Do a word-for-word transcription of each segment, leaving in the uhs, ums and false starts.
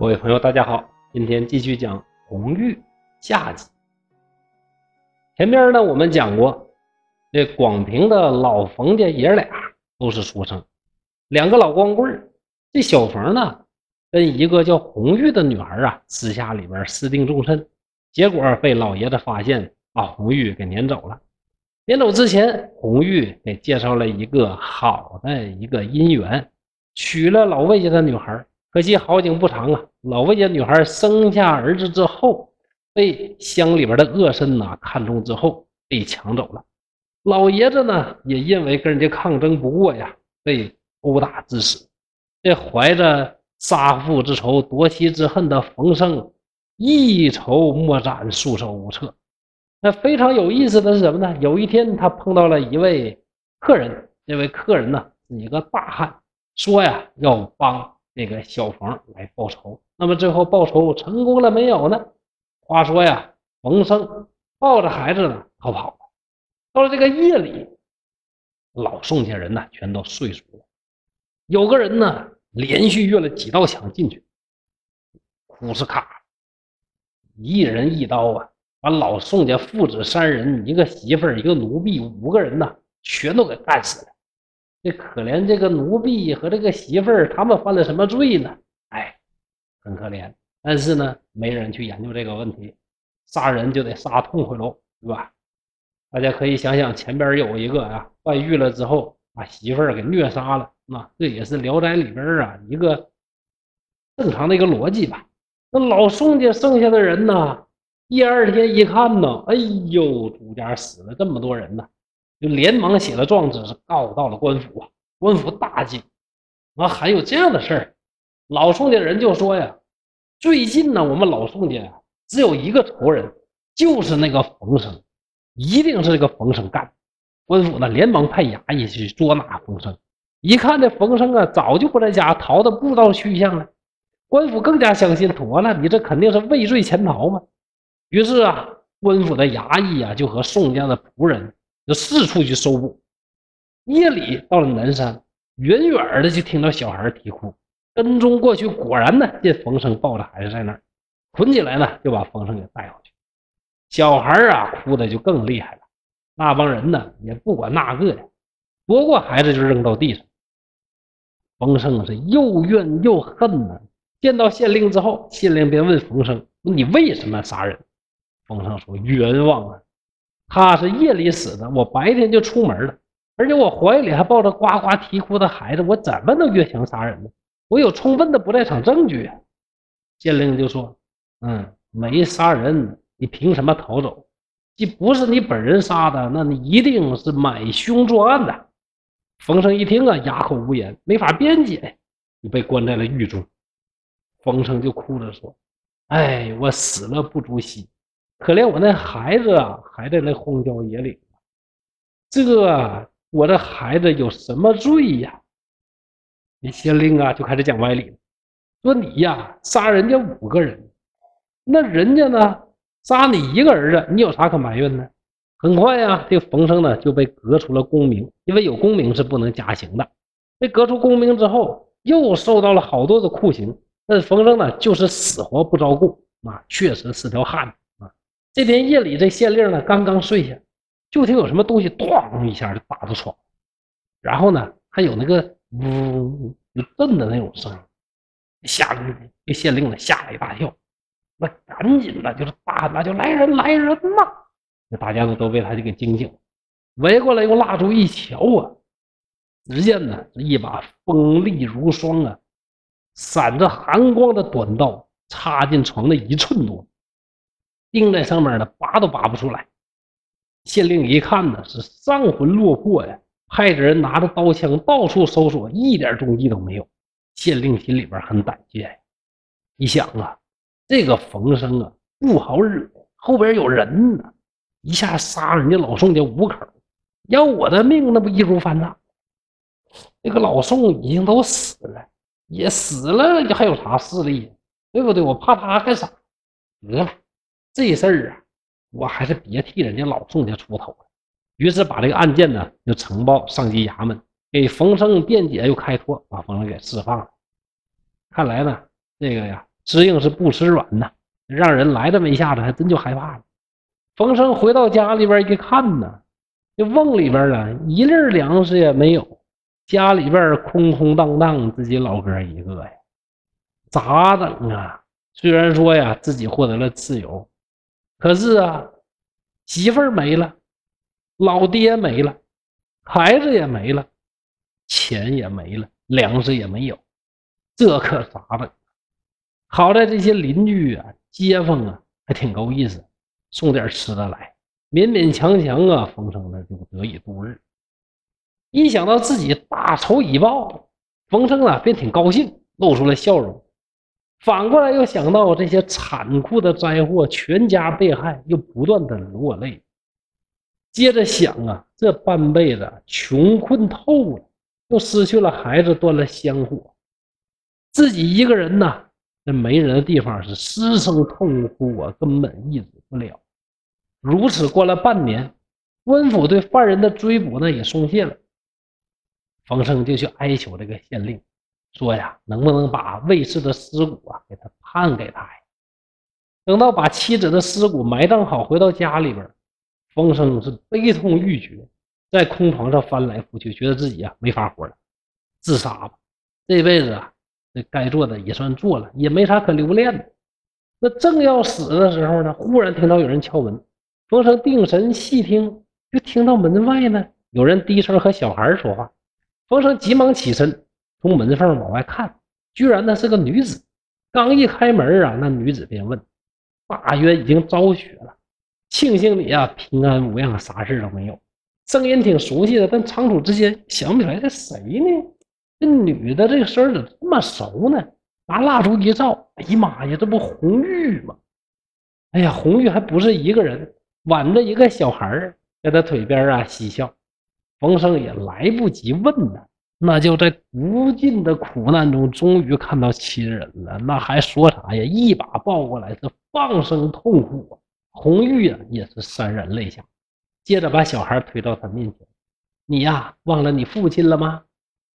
各位朋友大家好，今天继续讲红玉下集。前边呢我们讲过，这广平的老冯家爷俩都是书生，两个老光棍。这小冯呢跟一个叫红玉的女孩啊私下里边私定终身，结果被老爷子发现，把红玉给撵走了。撵走之前，红玉给介绍了一个好的一个姻缘，娶了老魏家的女孩。可惜好景不长啊，老魏家女孩生下儿子之后，被乡里边的恶绅呐看中之后被抢走了。老爷子呢也因为跟人家抗争不过呀，被殴打致死。这怀着杀父之仇夺妻之恨的冯生一筹莫展，束手无策。那非常有意思的是什么呢？有一天他碰到了一位客人，这位客人呢是一个大汉，说呀要帮那个小冯来报仇。那么最后报仇成功了没有呢？话说呀，冯生抱着孩子呢逃跑了。到了这个夜里，老宋家人呢全都睡熟了。有个人呢连续越了几道墙进去，虎是卡一人一刀啊，把老宋家父子三人，一个媳妇儿一个奴婢，五个人呢全都给干死了。这可怜这个奴婢和这个媳妇儿，他们犯了什么罪呢？哎，很可怜。但是呢，没人去研究这个问题，杀人就得杀痛快喽，对吧？大家可以想想，前边有一个啊，外遇了之后把媳妇儿给虐杀了，那这也是《聊斋》里边啊一个正常的一个逻辑吧。那老宋家剩下的人呢，第二天一看呢，哎呦，主家死了这么多人呢。就连忙写了状纸，是告到了官府啊，官府大惊，啊，还有这样的事儿。老宋家人就说呀，最近呢，我们老宋家只有一个仇人，就是那个冯生，一定是这个冯生干的。官府呢，连忙派衙役去捉拿冯生。一看这冯生啊，早就不在家，逃得不知道去向了。官府更加相信，妥了，你这肯定是畏罪潜逃嘛。于是啊，官府的衙役啊，就和宋家的仆人就四处去搜捕。夜里到了南山，远远的就听到小孩啼哭，跟踪过去，果然呢见冯生抱着孩子在那儿，捆起来呢就把冯生给带回去。小孩啊哭的就更厉害了，那帮人呢也不管那个的，夺过孩子就扔到地上。冯生是又怨又恨呢。见到县令之后，县令便问冯生，你为什么杀人？冯生说，冤枉啊，他是夜里死的，我白天就出门了，而且我怀里还抱着呱呱啼哭的孩子，我怎么能越墙杀人呢？我有充分的不在场证据。县令就说，嗯，没杀人，你凭什么逃走？既不是你本人杀的，那你一定是买凶作案的。冯生一听啊，哑口无言，没法辩解，就被关在了狱中。冯生就哭着说，哎，我死了不足惜，可怜我那孩子啊，还在那荒郊野岭。这个我这孩子有什么罪呀？那县令啊就开始讲歪理，说你呀杀人家五个人，那人家呢杀你一个儿子，你有啥可埋怨呢？很快啊，这个冯生呢就被革除了功名，因为有功名是不能加刑的。被革除功名之后，又受到了好多的酷刑，但是冯生呢就是死活不招供啊，确实是条汉子。这天夜里，这县令呢刚刚睡下，就听有什么东西咣一下就打到床，然后呢还有那个呜就震的那种声音，吓得这县令呢吓了一大跳，那赶紧的就是大喊，那就来人来人呐！那大家呢都被他这个惊醒，围过来用蜡烛一瞧啊，只见呢一把锋利如霜啊、闪着寒光的短刀插进床的一寸多，钉在上面的拔都拔不出来。县令一看呢是丧魂落魄呀，派着人拿着刀枪到处搜索，一点踪迹都没有。县令心里边很胆怯呀，一想啊，这个冯生啊不好惹，后边有人呢，一下杀人家老宋家五口，要我的命那不易如反掌。那个老宋已经都死了，也死了还有啥势力，对不对？我怕他干啥？得了，这事儿啊，我还是别替人家老宋家出头了。于是把这个案件呢就呈报上级衙门，给冯生辩解又开脱，把冯生给释放了。看来呢，这个呀知应是不吃软呐，让人来这么一下子还真就害怕了。冯生回到家里边一看呢，这瓮里边啊一粒粮食也没有，家里边空空荡荡，自己老哥一个呀，咋整啊？虽然说呀自己获得了自由，可是啊媳妇儿没了，老爹没了，孩子也没了，钱也没了，粮食也没有，这可咋整？好在这些邻居啊街坊啊还挺够意思，送点吃的来，勉勉强强啊冯生呢就得以度日。一想到自己大仇已报，冯生啊便挺高兴，露出了笑容。反过来又想到这些残酷的灾祸，全家被害，又不断的落泪。接着想啊，这半辈子穷困透了，又失去了孩子，断了香火，自己一个人呢、啊，这没人的地方是失声痛哭啊，根本抑制不了。如此过了半年，官府对犯人的追捕呢也松懈了。冯生就去哀求这个县令，说呀，能不能把卫氏的尸骨啊给他判给他呀？等到把妻子的尸骨埋葬好，回到家里边，冯生是悲痛欲绝，在空床上翻来覆去，觉得自己啊没法活了，自杀吧，这辈子啊这该做的也算做了，也没啥可留恋的。那正要死的时候呢，忽然听到有人敲门，冯生定神细听，就听到门外呢有人低声和小孩说话。冯生急忙起身，从门缝往外看，居然那是个女子。刚一开门啊，那女子便问，大约已经昭雪了，庆幸你啊平安无恙，啥事都没有。声音挺熟悉的，但仓促之间想不起来这谁呢，这女的这个声怎么这么熟呢？拿蜡烛一照，哎呀妈呀，这不红玉吗？哎呀，红玉还不是一个人，挽着一个小孩在他腿边啊嬉笑。冯生也来不及问呢，那就在无尽的苦难中终于看到亲人了，那还说啥呀，一把抱过来是放声痛哭啊。红玉啊也是潸然泪下，接着把小孩推到他面前，你呀、啊、忘了你父亲了吗？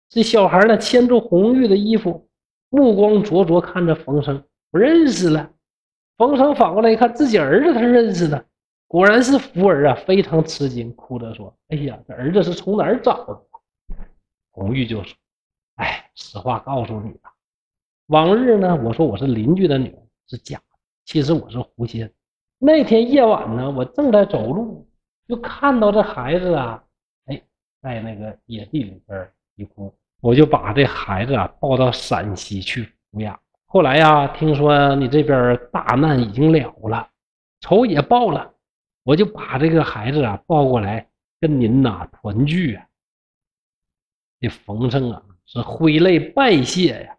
这小孩呢牵住红玉的衣服，目光灼灼看着冯生，不认识了。冯生反过来一看，自己儿子他认识的，果然是福儿啊，非常吃惊，哭着说，哎呀，这儿子是从哪儿找的？红玉就说，哎，实话告诉你吧，往日呢我说我是邻居的女儿是假的，其实我是狐仙。那天夜晚呢我正在走路，就看到这孩子啊哎，在那个野地里边一哭，我就把这孩子啊抱到陕西去抚养。后来呀、啊、听说你这边大难已经了了，仇也报了，我就把这个孩子啊抱过来跟您呐、啊、团聚啊。这冯生啊是挥泪拜谢呀。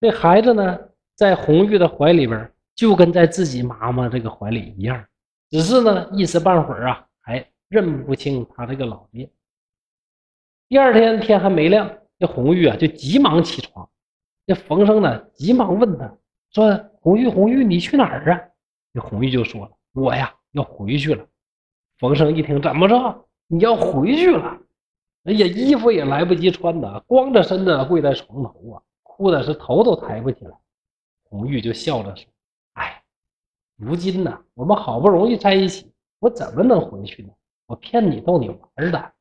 这孩子呢在红玉的怀里边就跟在自己妈妈这个怀里一样，只是呢一时半会儿啊还认不清他这个老爹。第二天天还没亮，这红玉啊就急忙起床，这冯生呢急忙问他说，红玉红玉你去哪儿啊？这红玉就说了，我呀要回去了。冯生一听，怎么着你要回去了？哎呀，衣服也来不及穿的，光着身子跪在床头啊，哭的是头都抬不起来。红玉就笑着说，哎，如今呢、啊、我们好不容易在一起，我怎么能回去呢？我骗你逗你玩的。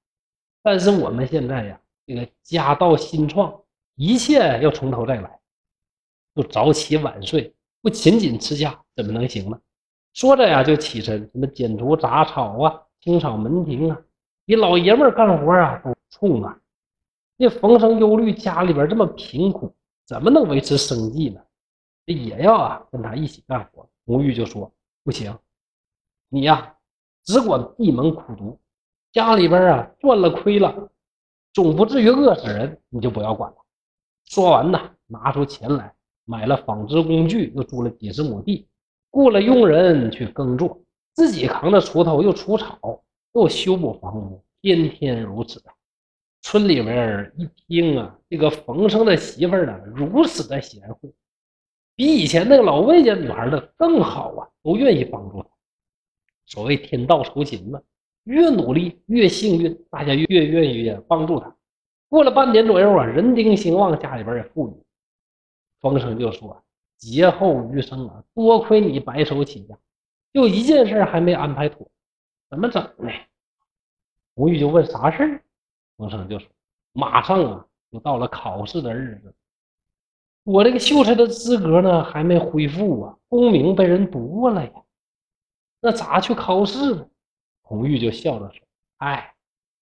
但是我们现在呀这个家道新创，一切要从头再来，就早起晚睡，不勤谨持家怎么能行呢？说着呀就起身，什么剪除杂草啊，清扫门庭啊，你老爷们儿干活啊都冲啊。这冯生忧虑家里边这么贫苦，怎么能维持生计呢？这也要啊跟他一起干活。红玉就说，不行，你呀、啊、只管闭门苦读，家里边啊赚了亏了，总不至于饿死人，你就不要管了。说完呢拿出钱来，买了纺织工具，又租了几十亩地，雇了佣人去耕作，自己扛着锄头又除草，又修补房屋，天天如此。村里面一听啊，这个冯生的媳妇儿呢如此的贤惠，比以前那个老魏家女孩的更好啊，都愿意帮助她。所谓天道酬勤嘛，越努力越幸运，大家越愿意帮助她。过了半年左右啊，人丁兴旺，家里边也富裕。冯生就说，劫后余生啊，多亏你白手起家，就一件事还没安排妥，怎么整呢？吴玉就问啥事？冯生就说，马上啊就到了考试的日子，我这个秀才的资格呢还没恢复啊，功名被人夺过了呀，那咋去考试呢？洪玉就笑着说，哎，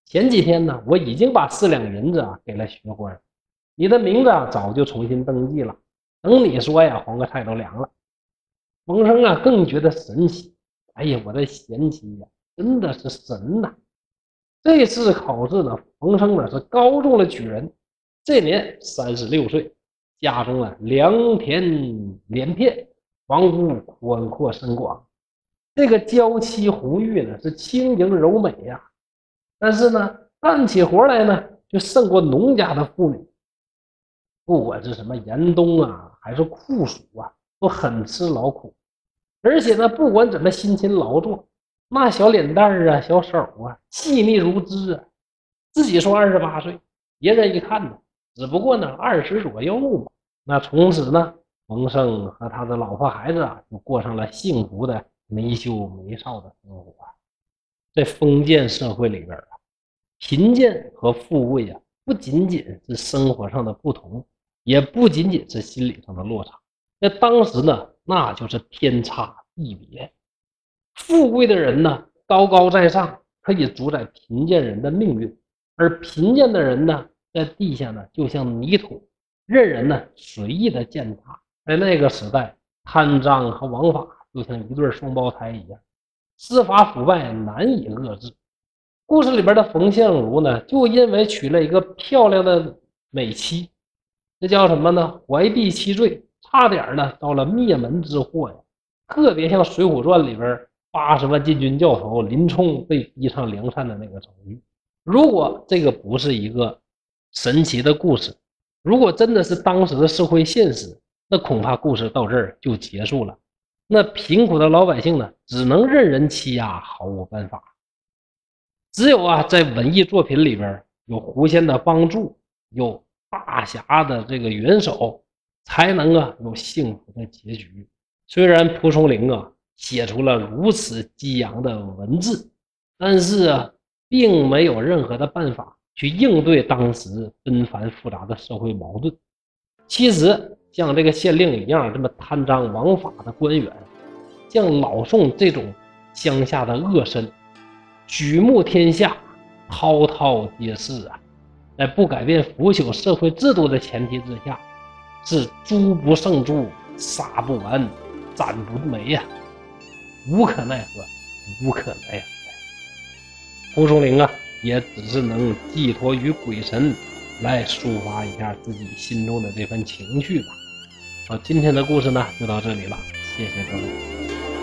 前几天呢我已经把四两银子啊给了学官，你的名字啊早就重新登记了，等你说呀黄瓜菜都凉了。冯生啊更觉得神奇，哎呀，我的贤妻呀真的是神呐、啊！这次考试呢冯生呢是高中了举人，这年三十六岁，家中啊良田连片，房屋宽阔深广，这个娇妻红玉呢是轻盈柔美呀、啊，但是呢干起活来呢就胜过农家的妇女，不管是什么严冬啊还是酷暑啊都很吃劳苦，而且呢不管怎么辛勤劳作，那小脸蛋啊小手啊细腻如织啊，自己说二十八岁，别人一看呢只不过呢二十左右嘛。那从此呢冯生和他的老婆孩子啊就过上了幸福的没羞没臊的生活。在封建社会里边啊，贫贱和富贵啊不仅仅是生活上的不同，也不仅仅是心理上的落差，在当时呢那就是天差地别。富贵的人呢高高在上，可以主宰贫贱人的命运，而贫贱的人呢在地下呢就像泥土，任人呢随意的践踏。在那个时代，贪赃和枉法就像一对双胞胎一样，司法腐败难以遏制。故事里边的冯相如呢就因为娶了一个漂亮的美妻，这叫什么呢？怀璧其罪，差点呢遭了灭门之祸呀。特别像水浒传里边八十万禁军教头林冲被逼上梁山的那个遭遇。如果这个不是一个神奇的故事，如果真的是当时的社会现实，那恐怕故事到这儿就结束了。那贫苦的老百姓呢只能任人欺压，毫无办法。只有啊在文艺作品里边有狐仙的帮助，有大侠的这个援手，才能啊有幸福的结局。虽然蒲松龄啊写出了如此激昂的文字，但是啊并没有任何的办法去应对当时纷繁复杂的社会矛盾。其实像这个县令一样这么贪赃枉法的官员，像老宋这种乡下的恶绅，举目天下，滔滔皆是啊，在不改变腐朽社会制度的前提之下，是诛不胜诛，杀不完，斩不没呀、啊，无可奈何，无可奈何。蒲松龄啊，也只是能寄托于鬼神，来抒发一下自己心中的这份情绪吧。好，今天的故事呢就到这里了，谢谢各位。